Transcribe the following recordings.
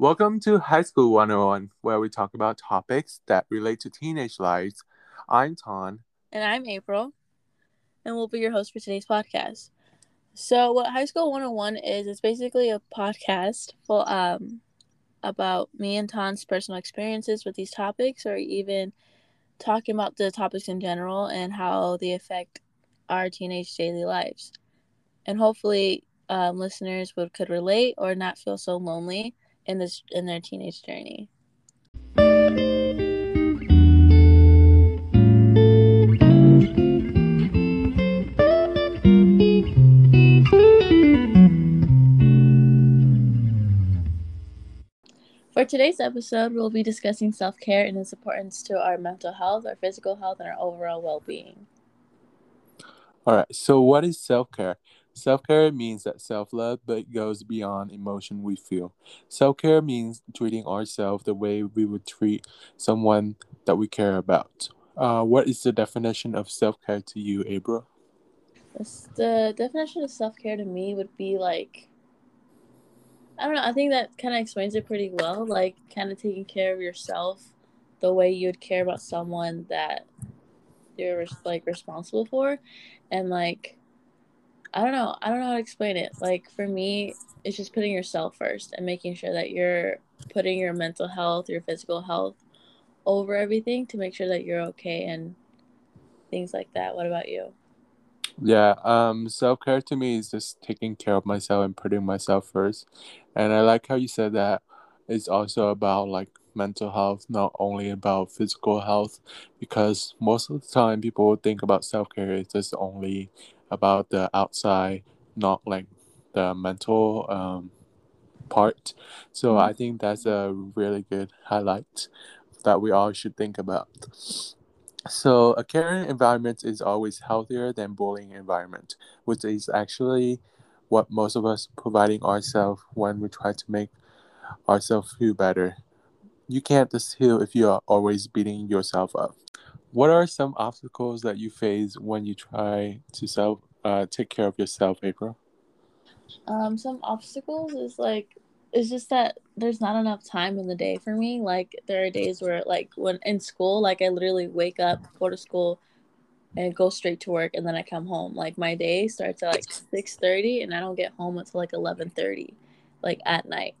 Welcome to High School 101, where we talk about topics that relate to teenage lives. I'm Thanh. And I'm April. And we'll be your host for today's podcast. So what High School 101 is, it's basically a podcast full, about me and Tan's personal experiences with these topics, or even talking about the topics in general and how they affect our teenage daily lives. And hopefully listeners could relate or not feel so lonely in their teenage journey. For today's episode, we'll be discussing self-care and its importance to our mental health, our physical health, and our overall well-being. All right, so what is self-care? Self-care means that self-love, but it goes beyond emotion we feel. Self-care means treating ourselves the way we would treat someone that we care about. What is the definition of self-care to you, April? The definition of self-care to me would be like, I don't know, I think that kind of explains it pretty well. Like, kind of taking care of yourself the way you would care about someone that you're, like, responsible for. And, like, I don't know how to explain it. Like, for me, it's just putting yourself first and making sure that you're putting your mental health, your physical health over everything to make sure that you're okay and things like that. What about you? Yeah, self-care to me is just taking care of myself and putting myself first. And I like how you said that it's also about, like, mental health, not only about physical health, because most of the time people think about self-care is just only about the outside, not like the mental part. So I think that's a really good highlight that we all should think about. So a caring environment is always healthier than bullying environment, which is actually what most of us providing ourselves when we try to make ourselves feel better. You can't just heal if you are always beating yourself up. What are some obstacles that you face when you try to take care of yourself, April? Some obstacles is, like, it's just that there's not enough time in the day for me. Like, there are days where, like, when in school, like, I literally wake up, go to school, and go straight to work, and then I come home. Like, my day starts at, like, 6:30, and I don't get home until, like, 11:30, like, at night.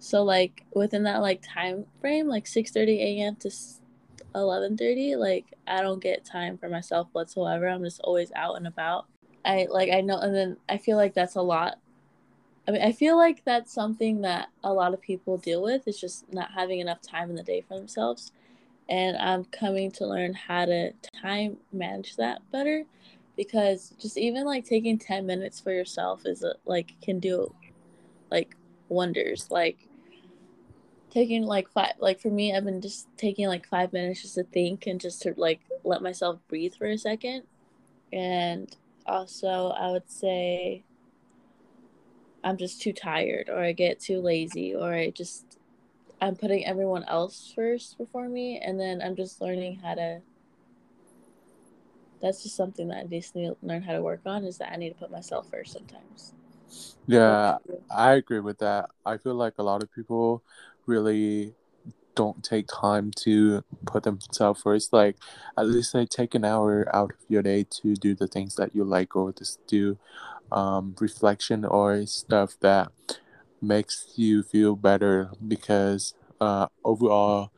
So, like, within that, like, time frame, like, 6:30 a.m. to 11:30, like, I don't get time for myself whatsoever. I'm just always out and about. I know, and then I feel like that's a lot. I mean, I feel like that's something that a lot of people deal with. It's just not having enough time in the day for themselves. And I'm coming to learn how to time manage that better, because just even, like, taking 10 minutes for yourself is can do, like, wonders. Like, taking, like, five, like, for me, I've been just taking, like, 5 minutes just to think and just to, like, let myself breathe for a second. And also, I would say I'm just too tired, or I get too lazy, or I'm putting everyone else first before me. And then I'm just learning how to, that's just something that I just need to learn how to work on, is that I need to put myself first sometimes. Yeah, I agree with that. I feel like a lot of people really don't take time to put themselves first. Like, at least they take an hour out of your day to do the things that you like, or just do reflection or stuff that makes you feel better, because overall,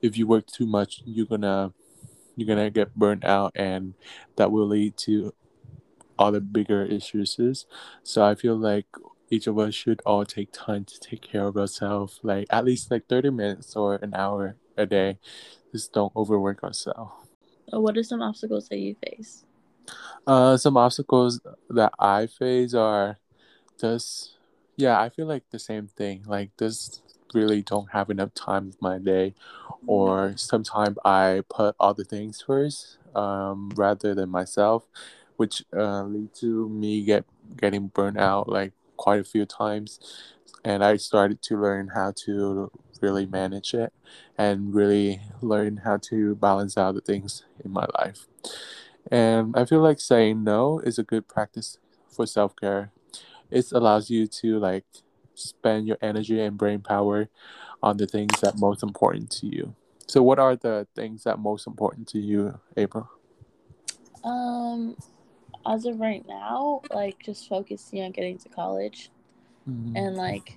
if you work too much, you're gonna get burnt out, and that will lead to other bigger issues. So I feel like each of us should all take time to take care of ourselves, like, at least, like, 30 minutes or an hour a day. Just don't overwork ourselves. What are some obstacles that you face? Some obstacles that I face are just, yeah, I feel like the same thing. Like, just really don't have enough time in my day, or sometimes I put other things first rather than myself, which lead to me getting burnt out, like, quite a few times. And I started to learn how to really manage it and really learn how to balance out the things in my life. And I feel like saying no is a good practice for self-care. It allows you to, like, spend your energy and brain power on the things that most important to you. So what are the things that most important to you, April? As of right now, like, just focusing on getting to college. Mm-hmm. And like,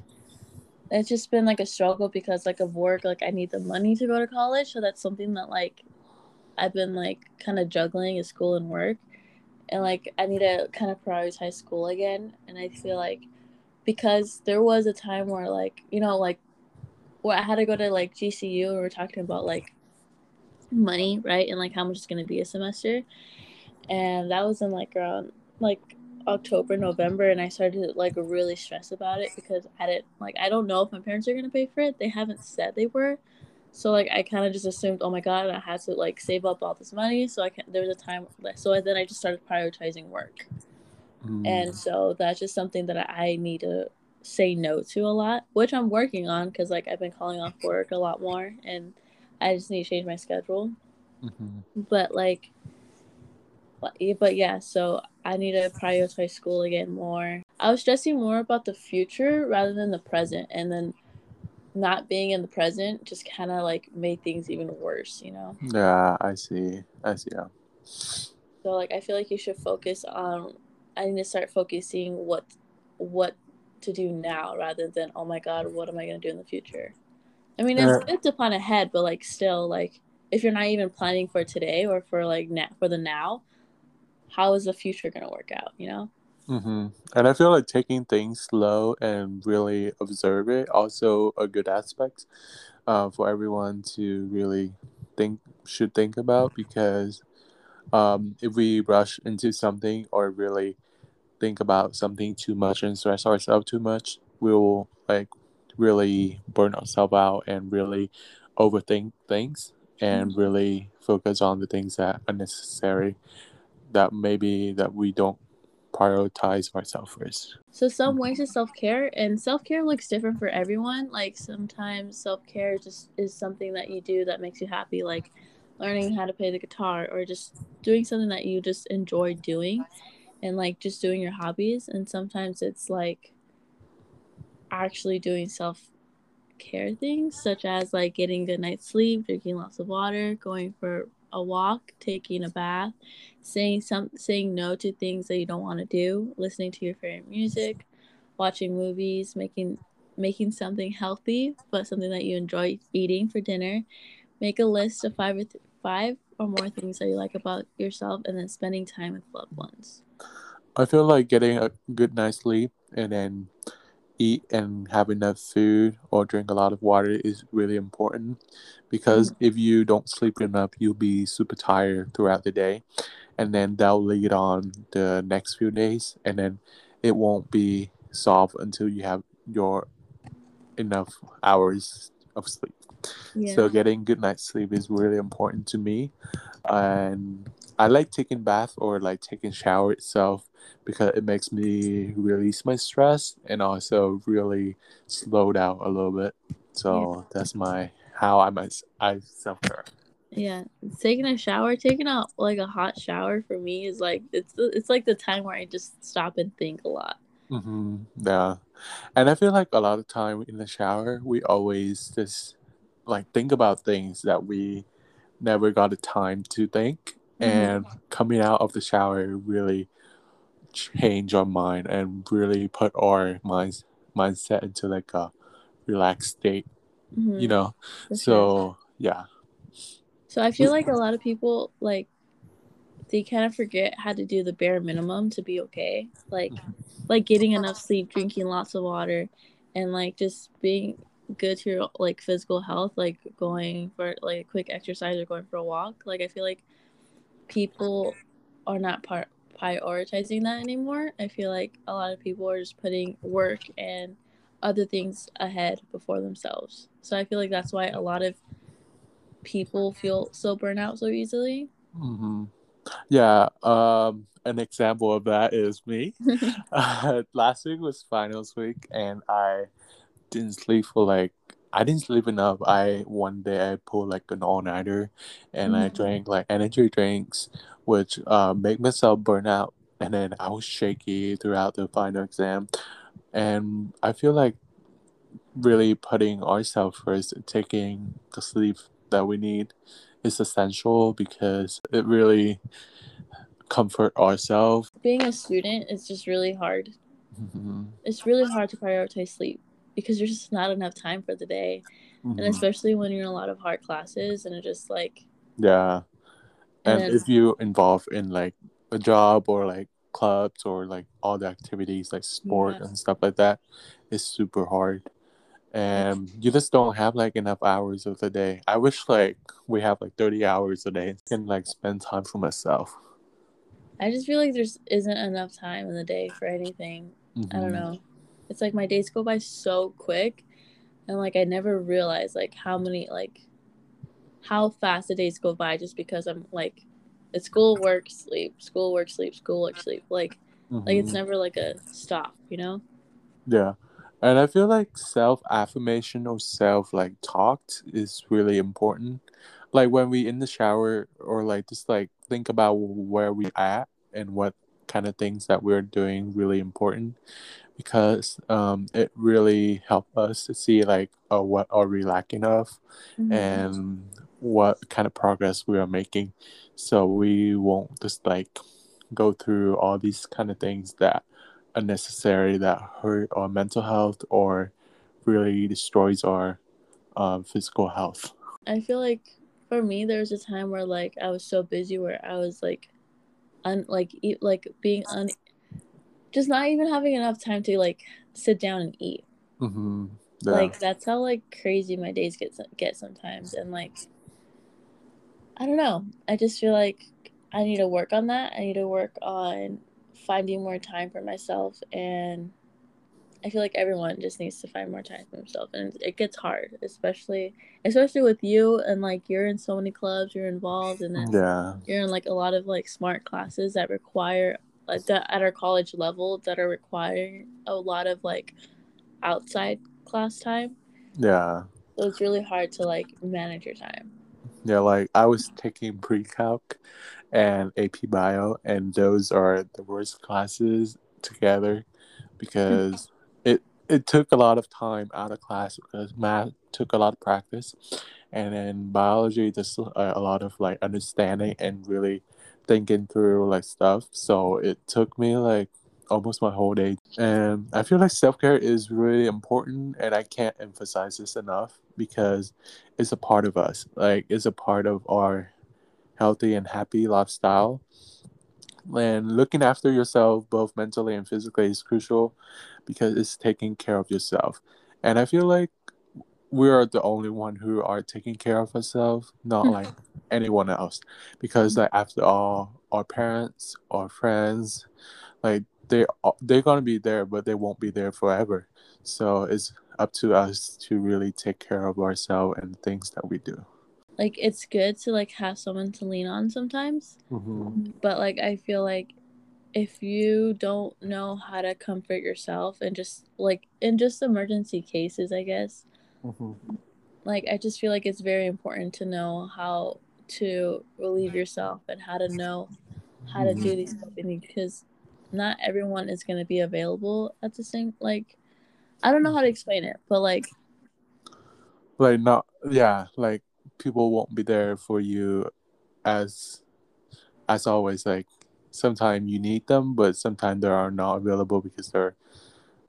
it's just been like a struggle because like of work, like I need the money to go to college. So that's something that like I've been like kind of juggling, is school and work. And like I need to kind of prioritize school again. And I feel like, because there was a time where like, you know, like where I had to go to like GCU, and we were talking about like money, right? And like how much it's going to be a semester. And that was in like around like October, November, and I started to like really stress about it because I didn't like, I don't know if my parents are going to pay for it. They haven't said they were. So like I kind of just assumed, oh my God, I had to like save up all this money. So I can't, there was a time, so then I just started prioritizing work. Mm. And so that's just something that I need to say no to a lot, which I'm working on because like I've been calling off work a lot more and I just need to change my schedule. Mm-hmm. But yeah, so I need to prioritize school again more. I was stressing more about the future rather than the present, and then not being in the present just kind of like made things even worse, you know? Yeah, I see. Yeah. So like I feel like you should focus on, I need to start focusing what to do now rather than, oh my God, what am I going to do in the future? I mean, it's built upon ahead, but like still, like if you're not even planning for today or for like for the now, how is the future going to work out, you know? Mm-hmm. And I feel like taking things slow and really observe it also a good aspect for everyone to really think about, because if we rush into something or really think about something too much and stress ourselves too much, we will like really burn ourselves out and really overthink things and really focus on the things that are necessary, that maybe that we don't prioritize ourselves first. So some ways is self-care, and self-care looks different for everyone. Like sometimes self-care just is something that you do that makes you happy, like learning how to play the guitar or just doing something that you just enjoy doing and like just doing your hobbies. And sometimes it's like actually doing self-care things, such as like getting good night's sleep, drinking lots of water, going for a walk, taking a bath, saying no to things that you don't want to do, listening to your favorite music, watching movies, making something healthy but something that you enjoy eating for dinner. Make a list of five or more things that you like about yourself, and then spending time with loved ones. I feel like getting a good night's sleep and then eat and have enough food or drink a lot of water is really important, because if you don't sleep enough, you'll be super tired throughout the day, and then that'll lead on the next few days, and then it won't be solved until you have your enough hours of sleep. Yeah. So getting good night's sleep is really important to me, and I like taking bath or like taking shower itself because it makes me release my stress and also really slow down a little bit. So that's how I self-care. Yeah, taking a like a hot shower for me is like it's like the time where I just stop and think a lot. Mm-hmm. Yeah, and I feel like a lot of time in the shower we always just like think about things that we never got the time to think. And coming out of the shower really change our mind and really put our mindset into like a relaxed state, you know? That's so, yeah. So I feel like a lot of people, like, they kind of forget how to do the bare minimum to be okay. Like getting enough sleep, drinking lots of water, and like just being good to your like physical health, like going for like a quick exercise or going for a walk. Like I feel like people are not prioritizing that anymore. I feel like a lot of people are just putting work and other things ahead before themselves. So I feel like that's why a lot of people feel so burnt out so easily. Mm-hmm. Yeah. An example of that is me. Last week was finals week, and I didn't sleep for like, I didn't sleep enough. One day I pulled like an all-nighter, and I drank like energy drinks, which make myself burn out. And then I was shaky throughout the final exam. And I feel like really putting ourselves first, taking the sleep that we need is essential because it really comforts ourselves. Being a student is just really hard. Mm-hmm. It's really hard to prioritize sleep because there's just not enough time for the day. Mm-hmm. And especially when you're in a lot of hard classes and it just like... Yeah. And then, if you're involved in like a job or like clubs or like all the activities like sport and stuff like that, it's super hard. And you just don't have like enough hours of the day. I wish like we have like 30 hours a day and can like spend time for myself. I just feel like there isn't enough time in the day for anything. Mm-hmm. I don't know. It's like my days go by so quick and like I never realize like how fast the days go by just because I'm like it's school, work, sleep. Like it's never like a stop, you know? Yeah. And I feel like self-affirmation or self-talk is really important. Like when we in the shower or like just like think about where we at and what kind of things that we're doing really important because it really helped us to see like what are we lacking of and what kind of progress we are making. So we won't just like go through all these kind of things that unnecessary that hurt our mental health or really destroys our physical health. I feel like for me there was a time where like I was so busy where I was like just not even having enough time to like sit down and eat. Mm-hmm. Yeah. Like that's how like crazy my days get sometimes, and like I don't know, I just feel like I need to work on that. I need to work on finding more time for myself, and I feel like everyone just needs to find more time for themselves, and it gets hard, especially with you, and like you're in so many clubs, you're involved, and then you're in like a lot of like smart classes that require that at our college level that are requiring a lot of like outside class time. Yeah, so it's really hard to like manage your time. Yeah, like I was taking pre-calc and AP Bio, and those are the worst classes together because it took a lot of time out of class because math took a lot of practice, and then biology just a lot of like understanding and really thinking through like stuff. So it took me like almost my whole day, and I feel like self-care is really important, and I can't emphasize this enough because it's a part of us, like it's a part of our healthy and happy lifestyle. And looking after yourself both mentally and physically is crucial because it's taking care of yourself, and I feel like we are the only one who are taking care of ourselves, not like anyone else, because like after all our parents, our friends, like they're gonna be there, but they won't be there forever. So it's up to us to really take care of ourselves and the things that we do. Like it's good to like have someone to lean on sometimes, but like I feel like if you don't know how to comfort yourself, and just like in just emergency cases, I guess, like I just feel like it's very important to know how to relieve yourself and how to know how to do these things, because not everyone is going to be available at the same, like I don't know how to explain it, but like not, yeah, like people won't be there for you as always. Like sometimes you need them, but sometimes they are not available because they're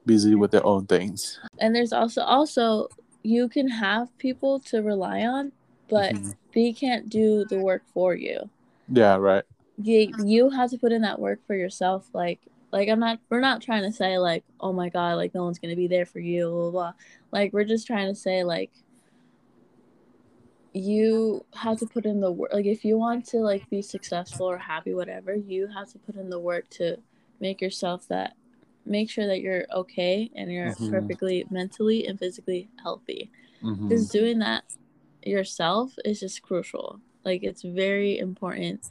busy with their own things. And there's also you can have people to rely on, but they can't do the work for you. Yeah, right. You have to put in that work for yourself. Like we're not trying to say like, oh my God, like no one's gonna be there for you, blah, blah, blah. Like we're just trying to say like you have to put in the work. Like if you want to like be successful or happy, whatever, you have to put in the work to make sure that you're okay and you're perfectly mentally and physically healthy. Because doing that yourself is just crucial. Like it's very important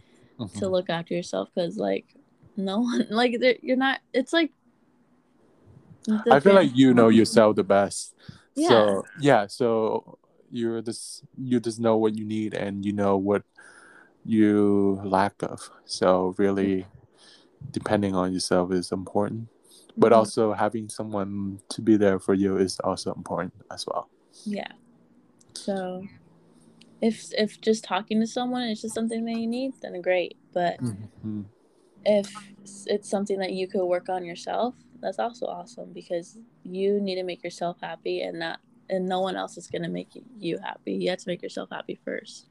to look after yourself, because like no one, like you're not, it's like I feel like you know yourself the best. Yeah. So yeah, so you just know what you need and you know what you lack of. So really depending on yourself is important. But also having someone to be there for you is also important as well. Yeah. So if just talking to someone is just something that you need, then great. But if it's something that you could work on yourself, that's also awesome, because you need to make yourself happy, and no one else is going to make you happy. You have to make yourself happy first.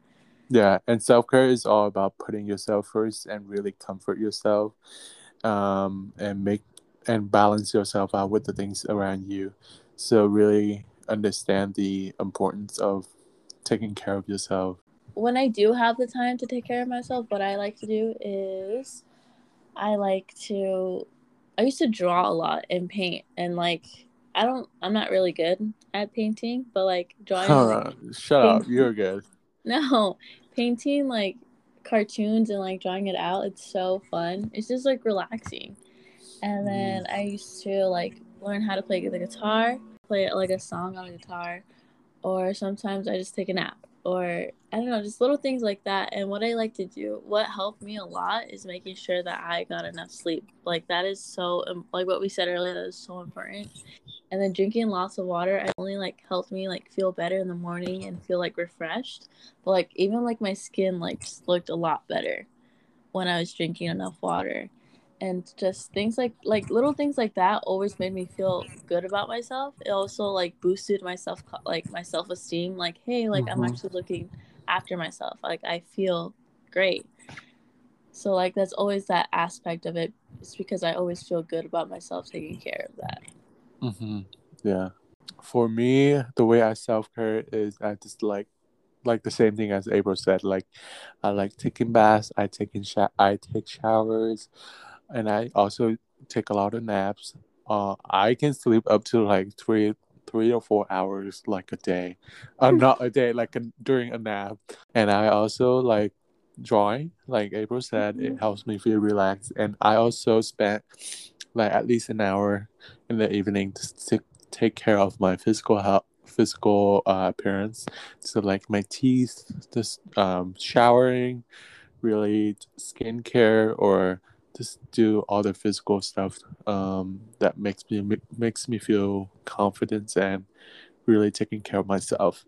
Yeah, and self-care is all about putting yourself first and really comfort yourself, and balance yourself out with the things around you. So really understand the importance of taking care of yourself. When I do have the time to take care of myself, what I like to do is I used to draw a lot and paint, and I'm not really good at painting, but drawing. Shut up, you're good. No, painting cartoons and drawing it out, it's so fun. It's just relaxing. And then I used to learn how to play the guitar, play a song on the guitar, or sometimes I just take a nap, or I don't know, just little things like that. And what I like to do, what helped me a lot, is making sure that I got enough sleep. That is so, what we said earlier, that is so important. And then drinking lots of water, it only helped me feel better in the morning and feel refreshed. But even my skin just looked a lot better when I was drinking enough water. And just things like little things like that always made me feel good about myself. It also boosted myself, my self-esteem. I'm actually looking after myself. I feel great. So that's always that aspect of it. It's because I always feel good about myself taking care of that. Yeah. For me, the way I self-care is I just like the same thing as April said. I like taking baths. I take showers. And I also take a lot of naps. I can sleep up to three or 4 hours a day. Not a day, during a nap. And I also like drawing, like April said. It helps me feel relaxed. And I also spent at least an hour in the evening to take care of my physical health, physical appearance. So my teeth, just showering, really skincare, or just do all the physical stuff that makes me feel confident and really taking care of myself.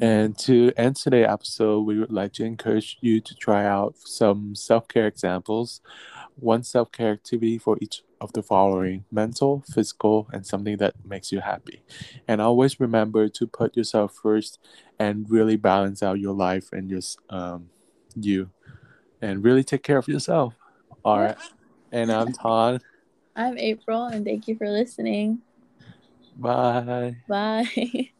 And to end today's episode, we would like to encourage you to try out some self-care examples. One self-care activity for each of the following: mental, physical, and something that makes you happy. And always remember to put yourself first and really balance out your life and your you, and really take care of yourself. All right. And I'm Thanh. I'm April, and thank you for listening. Bye. Bye.